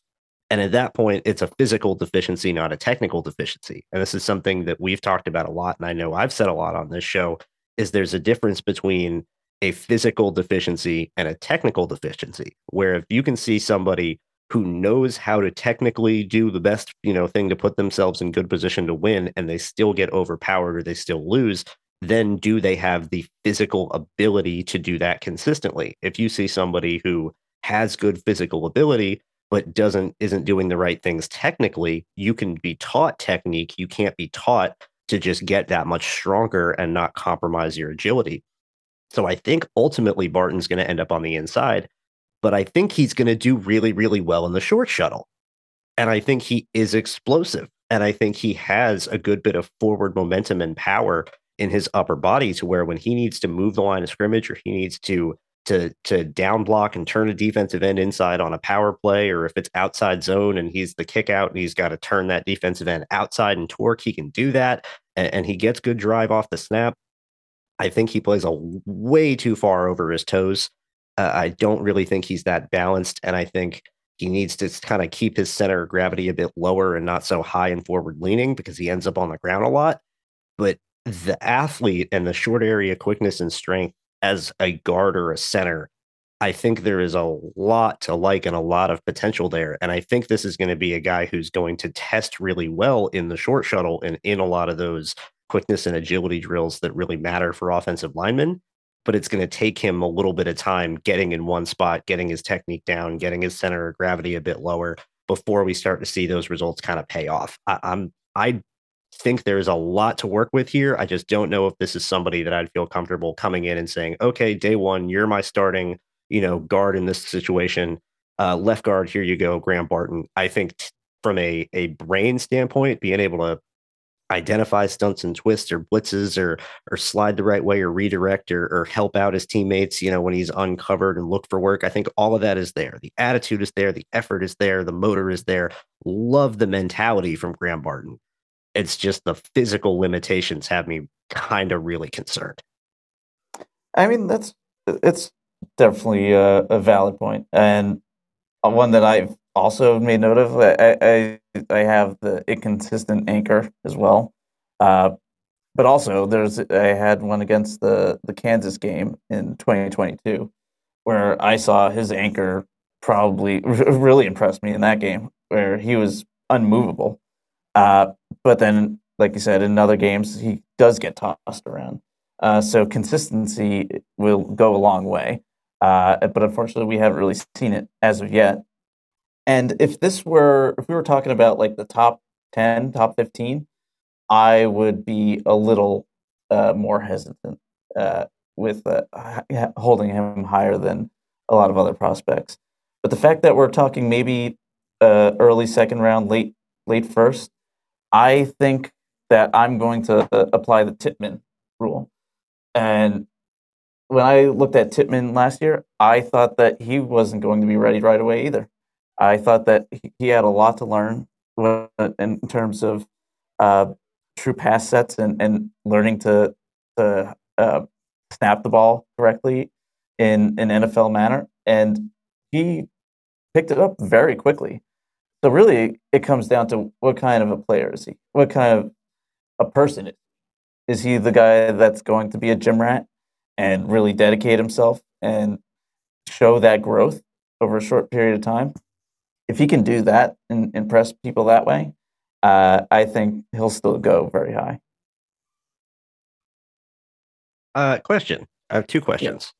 And at that point, it's a physical deficiency, not a technical deficiency. And this is something that we've talked about a lot, and I know I've said a lot on this show, is there's a difference between a physical deficiency and a technical deficiency, where if you can see somebody who knows how to technically do the best, thing to put themselves in good position to win, and they still get overpowered or they still lose, then do they have the physical ability to do that consistently? If you see somebody who has good physical ability, but isn't doing the right things technically, you can be taught technique. You can't be taught to just get that much stronger and not compromise your agility. So I think ultimately Barton's going to end up on the inside, but I think he's going to do really, really well in the short shuttle. And I think he is explosive. And I think he has a good bit of forward momentum and power in his upper body, to where when he needs to move the line of scrimmage, or he needs to down block and turn a defensive end inside on a power play, or if it's outside zone and he's the kick out and he's got to turn that defensive end outside and torque, he can do that. And he gets good drive off the snap. I think he plays way too far over his toes. I don't really think he's that balanced, and I think he needs to kind of keep his center of gravity a bit lower and not so high and forward leaning, because he ends up on the ground a lot. But the athlete and the short area quickness and strength as a guard or a center I think there is a lot to like and a lot of potential there. And I think this is going to be a guy who's going to test really well in the short shuttle and in a lot of those quickness and agility drills that really matter for offensive linemen. But it's going to take him a little bit of time getting in one spot, getting his technique down, getting his center of gravity a bit lower before we start to see those results kind of pay off. I think there's a lot to work with here. I just don't know if this is somebody that I'd feel comfortable coming in and saying, okay, day one, you're my starting, guard in this situation, left guard, here you go, Graham Barton. I think from a brain standpoint, being able to identify stunts and twists or blitzes or slide the right way or redirect or help out his teammates, when he's uncovered and look for work. I think all of that is there. The attitude is there. The effort is there. The motor is there. Love the mentality from Graham Barton. It's just the physical limitations have me kind of really concerned. I mean, it's definitely a valid point. And one that I've also made note of, I have the inconsistent anchor as well. But also I had one against the Kansas game in 2022 where I saw his anchor probably really impressed me in that game where he was unmovable. But then, like you said, in other games, he does get tossed around. So consistency will go a long way. But unfortunately, we haven't really seen it as of yet. And if we were talking about like the top 10, top 15, I would be a little more hesitant with holding him higher than a lot of other prospects. But the fact that we're talking maybe early second round, late first, I think that I'm going to apply the Tittman rule. And when I looked at Tittman last year, I thought that he wasn't going to be ready right away either. I thought that he had a lot to learn in terms of true pass sets and learning to snap the ball correctly in an NFL manner. And he picked it up very quickly. So really, it comes down to what kind of a player is he? What kind of a person is he? Is he the guy that's going to be a gym rat and really dedicate himself and show that growth over a short period of time? If he can do that and impress people that way, I think he'll still go very high. Question. I have two questions.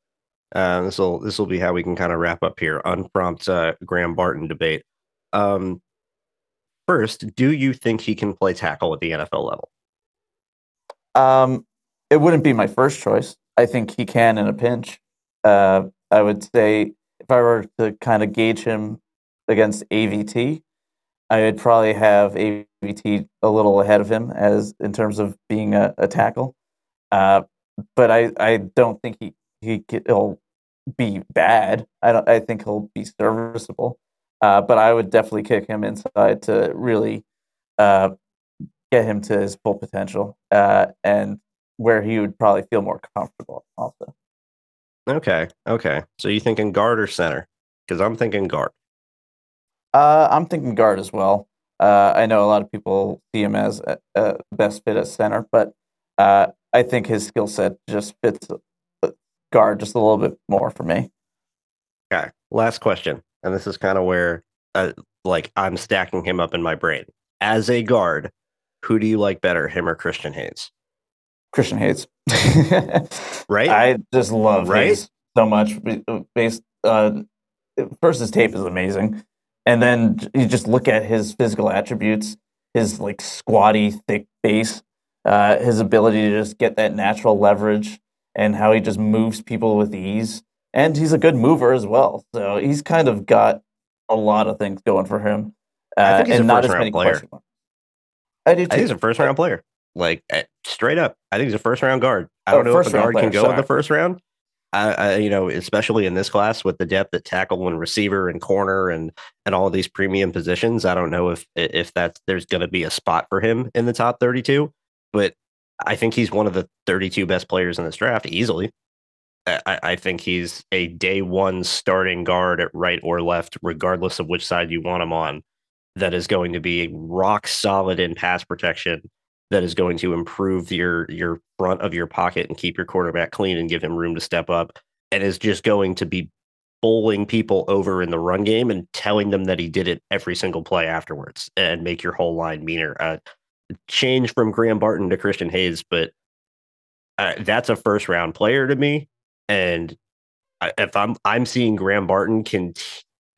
Yeah. This will be how we can kind of wrap up here. Unprompted Graham Barton debate. First, do you think he can play tackle at the NFL level? It wouldn't be my first choice. I think he can in a pinch. I would say if I were to kind of gauge him against AVT, I would probably have AVT a little ahead of him as in terms of being a tackle. But I don't think he'll be bad. I think he'll be serviceable. But I would definitely kick him inside to really get him to his full potential and where he would probably feel more comfortable also. Okay. So you thinking guard or center? Because I'm thinking guard. I'm thinking guard as well. I know a lot of people see him as a best fit as center, but I think his skill set just fits guard just a little bit more for me. Okay, last question. And this is kind of where I'm stacking him up in my brain. As a guard, who do you like better, him or Christian Haynes? Christian Haynes. Right? I just love Haynes so much. Based first, his tape is amazing. And then you just look at his physical attributes, his like squatty, thick base, his ability to just get that natural leverage and how he just moves people with ease. And he's a good mover as well. So he's kind of got a lot of things going for him. I think he's a first-round player. I do too. I think he's a first-round player. Like, straight up. I think he's a first-round guard. I don't know if a guard can go in the first round. Especially in this class with the depth at tackle and receiver and corner and all of these premium positions, I don't know if that's, there's going to be a spot for him in the top 32. But I think he's one of the 32 best players in this draft easily. I think he's a day one starting guard at right or left, regardless of which side you want him on, that is going to be rock solid in pass protection, that is going to improve your front of your pocket and keep your quarterback clean and give him room to step up, and is just going to be bowling people over in the run game and telling them that he did it every single play afterwards and make your whole line meaner. Change from Graham Barton to Christian Haynes, but that's a first round player to me. And if I'm seeing Graham Barton can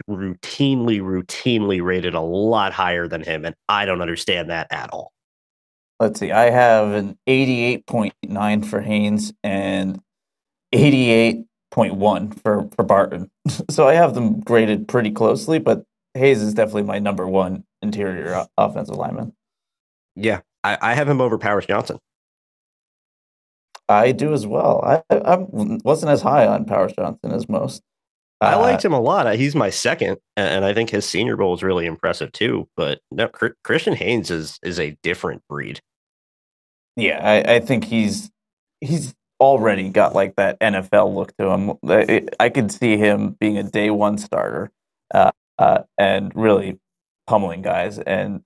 routinely rated a lot higher than him, and I don't understand that at all. Let's see. I have an 88.9 for Haynes and 88.1 for Barton. So I have them graded pretty closely, but Haynes is definitely my number one interior offensive lineman. Yeah, I have him over Powers Johnson. I do as well. I wasn't as high on Powers Johnson as most. I liked him a lot. He's my second, and I think his Senior Bowl is really impressive too. But no, Christian Haynes is a different breed. Yeah, I think he's already got like that NFL look to him. I could see him being a day one starter and really pummeling guys and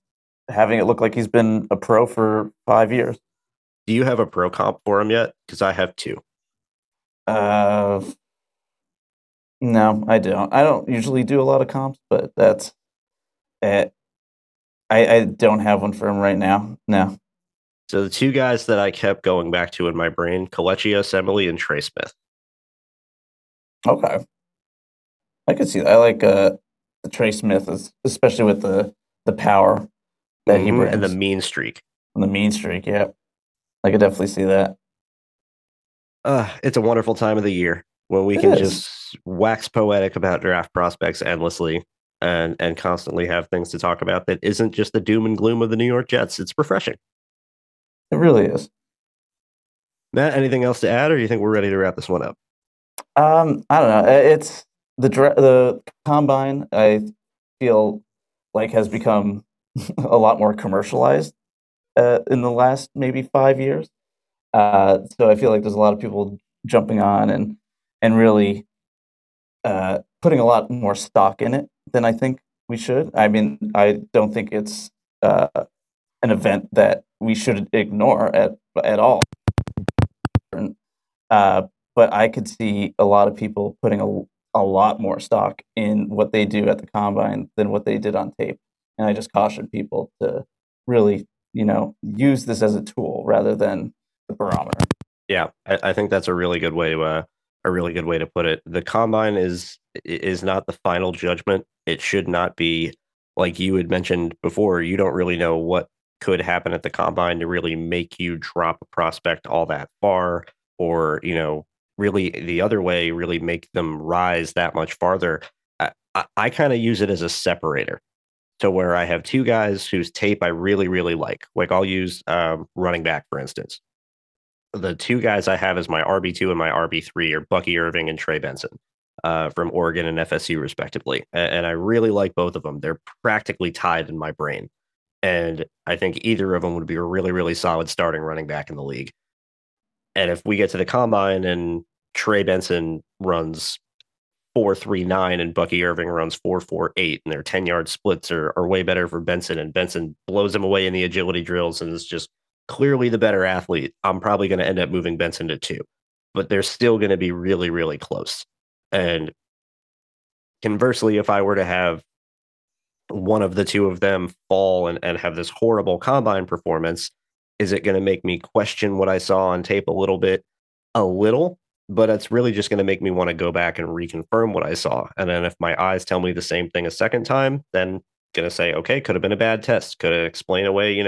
having it look like he's been a pro for 5 years. Do you have a pro comp for him yet? Because I have two. No, I don't. I don't usually do a lot of comps, but that's it. I don't have one for him right now. No. So the two guys that I kept going back to in my brain, Kelechi Assembly and Trey Smith. Okay. I could see that. I like the Trey Smith, especially with the power that he brings. And the mean streak. And the mean streak, yeah. I could definitely see that. It's a wonderful time of the year when we can just wax poetic about draft prospects endlessly and constantly have things to talk about that isn't just the doom and gloom of the New York Jets. It's refreshing. It really is. Matt, anything else to add, or do you think we're ready to wrap this one up? I don't know. It's the combine, I feel like, has become a lot more commercialized in the last maybe 5 years. So I feel like there's a lot of people jumping on and really putting a lot more stock in it than I think we should. I mean, I don't think it's an event that we should ignore at all. But I could see a lot of people putting a lot more stock in what they do at the combine than what they did on tape. And I just caution people to really, use this as a tool rather than the barometer. Yeah, I think that's a really good way to put it. The combine is not the final judgment. It should not be, like you had mentioned before. You don't really know what could happen at the combine to really make you drop a prospect all that far, or really the other way, really make them rise that much farther. I kind of use it as a separator. So where I have two guys whose tape I really, really like. Like I'll use running back, for instance. The two guys I have as my RB2 and my RB3 are Bucky Irving and Trey Benson from Oregon and FSU, respectively. And I really like both of them. They're practically tied in my brain. And I think either of them would be a really, really solid starting running back in the league. And if we get to the combine and Trey Benson runs 4.39 and Bucky Irving runs 4.48, and their 10-yard splits are way better for Benson, and Benson blows him away in the agility drills and is just clearly the better athlete, I'm probably going to end up moving Benson to 2, but they're still going to be really, really close. And conversely, if I were to have one of the two of them fall and have this horrible combine performance, is it going to make me question what I saw on tape a little? But it's really just going to make me want to go back and reconfirm what I saw. And then if my eyes tell me the same thing a second time, then going to say, okay, could have been a bad test. Could have explained away,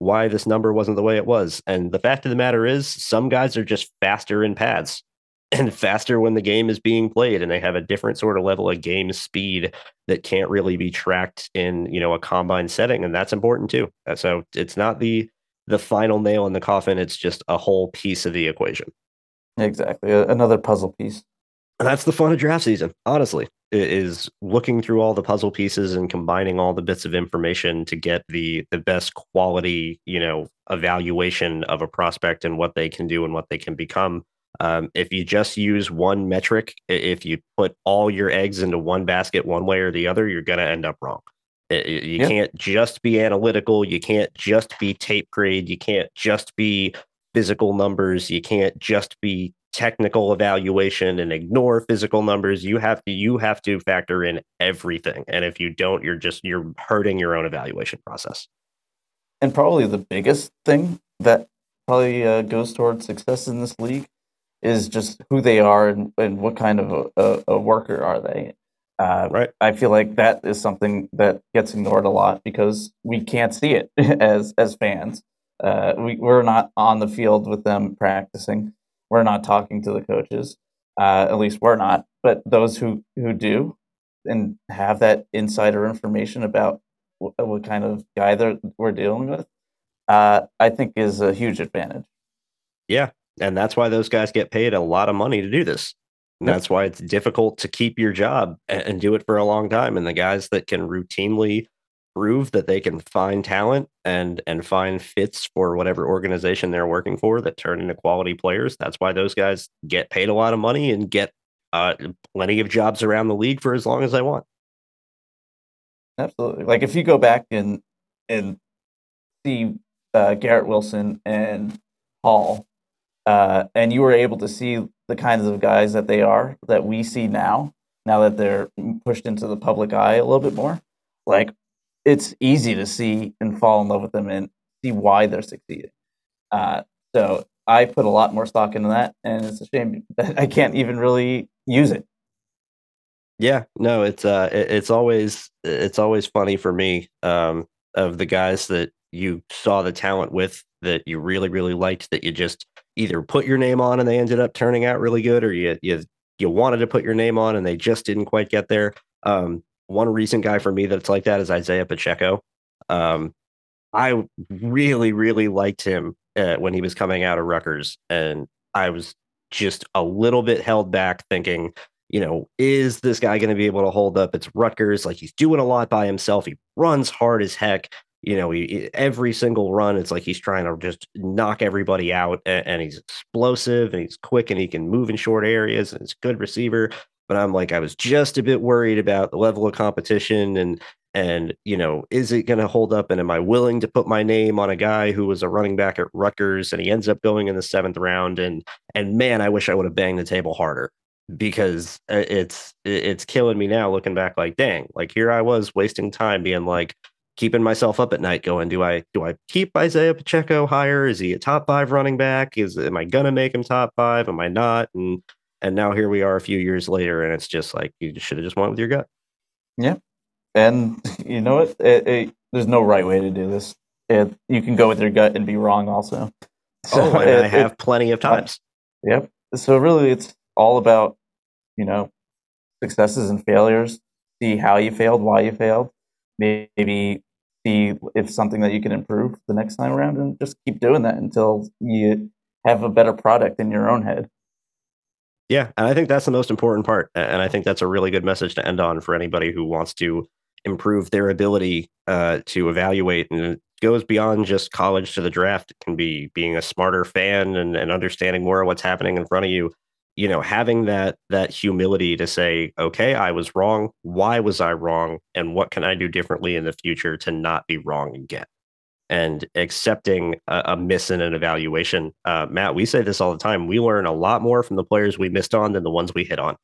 why this number wasn't the way it was. And the fact of the matter is, some guys are just faster in pads and faster when the game is being played. And they have a different sort of level of game speed that can't really be tracked in, a combine setting. And that's important too. So it's not the final nail in the coffin. It's just a whole piece of the equation. Exactly. Another puzzle piece. And that's the fun of draft season, honestly, is looking through all the puzzle pieces and combining all the bits of information to get the best quality, evaluation of a prospect and what they can do and what they can become. If you just use one metric, if you put all your eggs into one basket one way or the other, you're going to end up wrong. You can't just be analytical. You can't just be tape grade. You can't just be physical numbers. You can't just be technical evaluation and ignore physical numbers. You have to factor in everything. And if you don't, you're hurting your own evaluation process. And probably the biggest thing that probably goes towards success in this league is just who they are and what kind of a worker are they. Right. I feel like that is something that gets ignored a lot because we can't see it as fans. We're not on the field with them practicing. We're not talking to the coaches. At least we're not. But those who do and have that insider information about what kind of guy we're dealing with, I think is a huge advantage. Yeah, and that's why those guys get paid a lot of money to do this. And that's why it's difficult to keep your job and do it for a long time. And the guys that can routinely prove that they can find talent and find fits for whatever organization they're working for that turn into quality players, that's why those guys get paid a lot of money and get plenty of jobs around the league for as long as they want. Absolutely. Like if you go back and see Garrett Wilson and Hall, and you were able to see the kinds of guys that they are, that we see now that they're pushed into the public eye a little bit more, like it's easy to see and fall in love with them and see why they're succeeding. So I put a lot more stock into that, and it's a shame that I can't even really use it. Yeah, no, it's always funny for me of the guys that you saw the talent with that you really, really liked that you just either put your name on and they ended up turning out really good, or you wanted to put your name on and they just didn't quite get there. One recent guy for me that's like that is Isaiah Pacheco. I really, really liked him when he was coming out of Rutgers, and I was just a little bit held back thinking, is this guy going to be able to hold up? It's Rutgers. Like, he's doing a lot by himself. He runs hard as heck. Every single run, it's like he's trying to just knock everybody out, and he's explosive, and he's quick, and he can move in short areas, and he's a good receiver. But I'm like, I was just a bit worried about the level of competition, and is it going to hold up, and am I willing to put my name on a guy who was a running back at Rutgers, and he ends up going in the 7th round, and man, I wish I would have banged the table harder, because it's killing me now looking back, like, dang, like here I was wasting time being like, keeping myself up at night going, do I keep Isaiah Pacheco higher? Is he a top 5 running back? Am I going to make him top 5? Am I not? And now here we are a few years later, and it's just like, you should have just went with your gut. Yeah. And you know what? There's no right way to do this. You can go with your gut and be wrong also. So I have plenty of times. Yep. So really it's all about, successes and failures. See how you failed, why you failed. Maybe see if something that you can improve the next time around, and just keep doing that until you have a better product in your own head. Yeah, and I think that's the most important part. And I think that's a really good message to end on for anybody who wants to improve their ability to evaluate. And it goes beyond just college to the draft. It can be being a smarter fan and understanding more of what's happening in front of you. Having that humility to say, okay, I was wrong. Why was I wrong? And what can I do differently in the future to not be wrong again? And accepting a miss in an evaluation. Matt, we say this all the time. We learn a lot more from the players we missed on than the ones we hit on.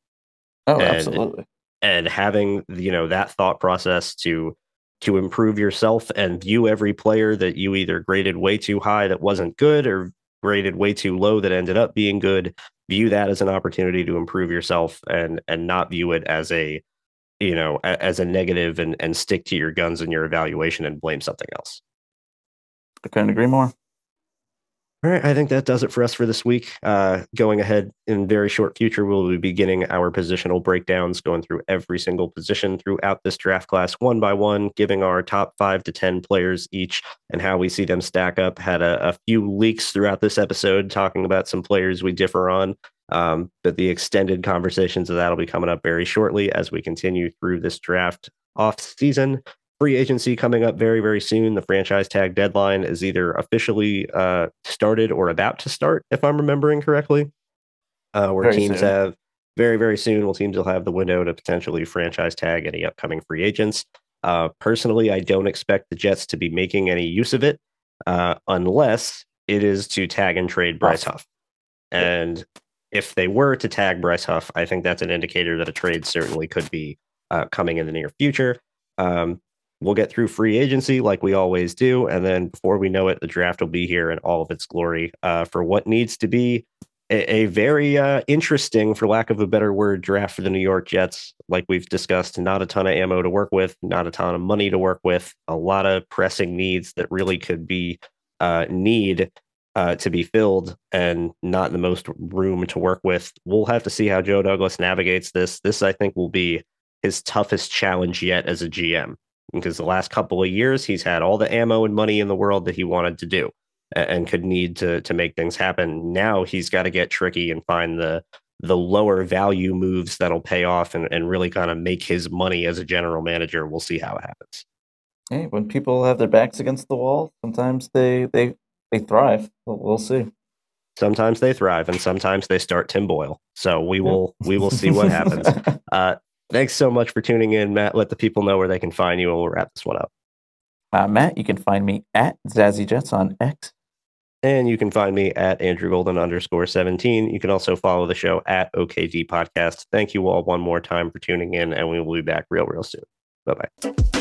Oh, absolutely. And having, that thought process to improve yourself and view every player that you either graded way too high that wasn't good or graded way too low that ended up being good, view that as an opportunity to improve yourself and not view it as a negative and stick to your guns in your evaluation and blame something else. I couldn't agree more. All right. I think that does it for us for this week. Going ahead in very short future, we'll be beginning our positional breakdowns, going through every single position throughout this draft class, one by one, giving our top 5 to 10 players each and how we see them stack up. Had a few leaks throughout this episode talking about some players we differ on, but the extended conversations of that will be coming up very shortly as we continue through this draft off season. Free agency coming up very, very soon. The franchise tag deadline is either officially started or about to start, if I'm remembering correctly. Teams will have the window to potentially franchise tag any upcoming free agents. Personally, I don't expect the Jets to be making any use of it unless it is to tag and trade Bryce Huff. And if they were to tag Bryce Huff, I think that's an indicator that a trade certainly could be coming in the near future. We'll get through free agency like we always do. And then before we know it, the draft will be here in all of its glory for what needs to be a very interesting, for lack of a better word, draft for the New York Jets. Like we've discussed, not a ton of ammo to work with, not a ton of money to work with, a lot of pressing needs that really could be to be filled, and not the most room to work with. We'll have to see how Joe Douglas navigates this. This, I think, will be his toughest challenge yet as a GM, because the last couple of years he's had all the ammo and money in the world that he wanted to do and could need to make things happen. Now he's got to get tricky and find the lower value moves that'll pay off and really kind of make his money as a general manager. We'll see how it happens. Hey, when people have their backs against the wall, sometimes they thrive. We'll see. Sometimes they thrive, and sometimes they start Tim Boyle. So we will see what happens. Thanks so much for tuning in, Matt. Let the people know where they can find you, and we'll wrap this one up. Matt, you can find me at Zazzy Jets on X. And you can find me at AndrewGolden_17. You can also follow the show at OKD Podcast. Thank you all one more time for tuning in, and we will be back real soon. Bye-bye.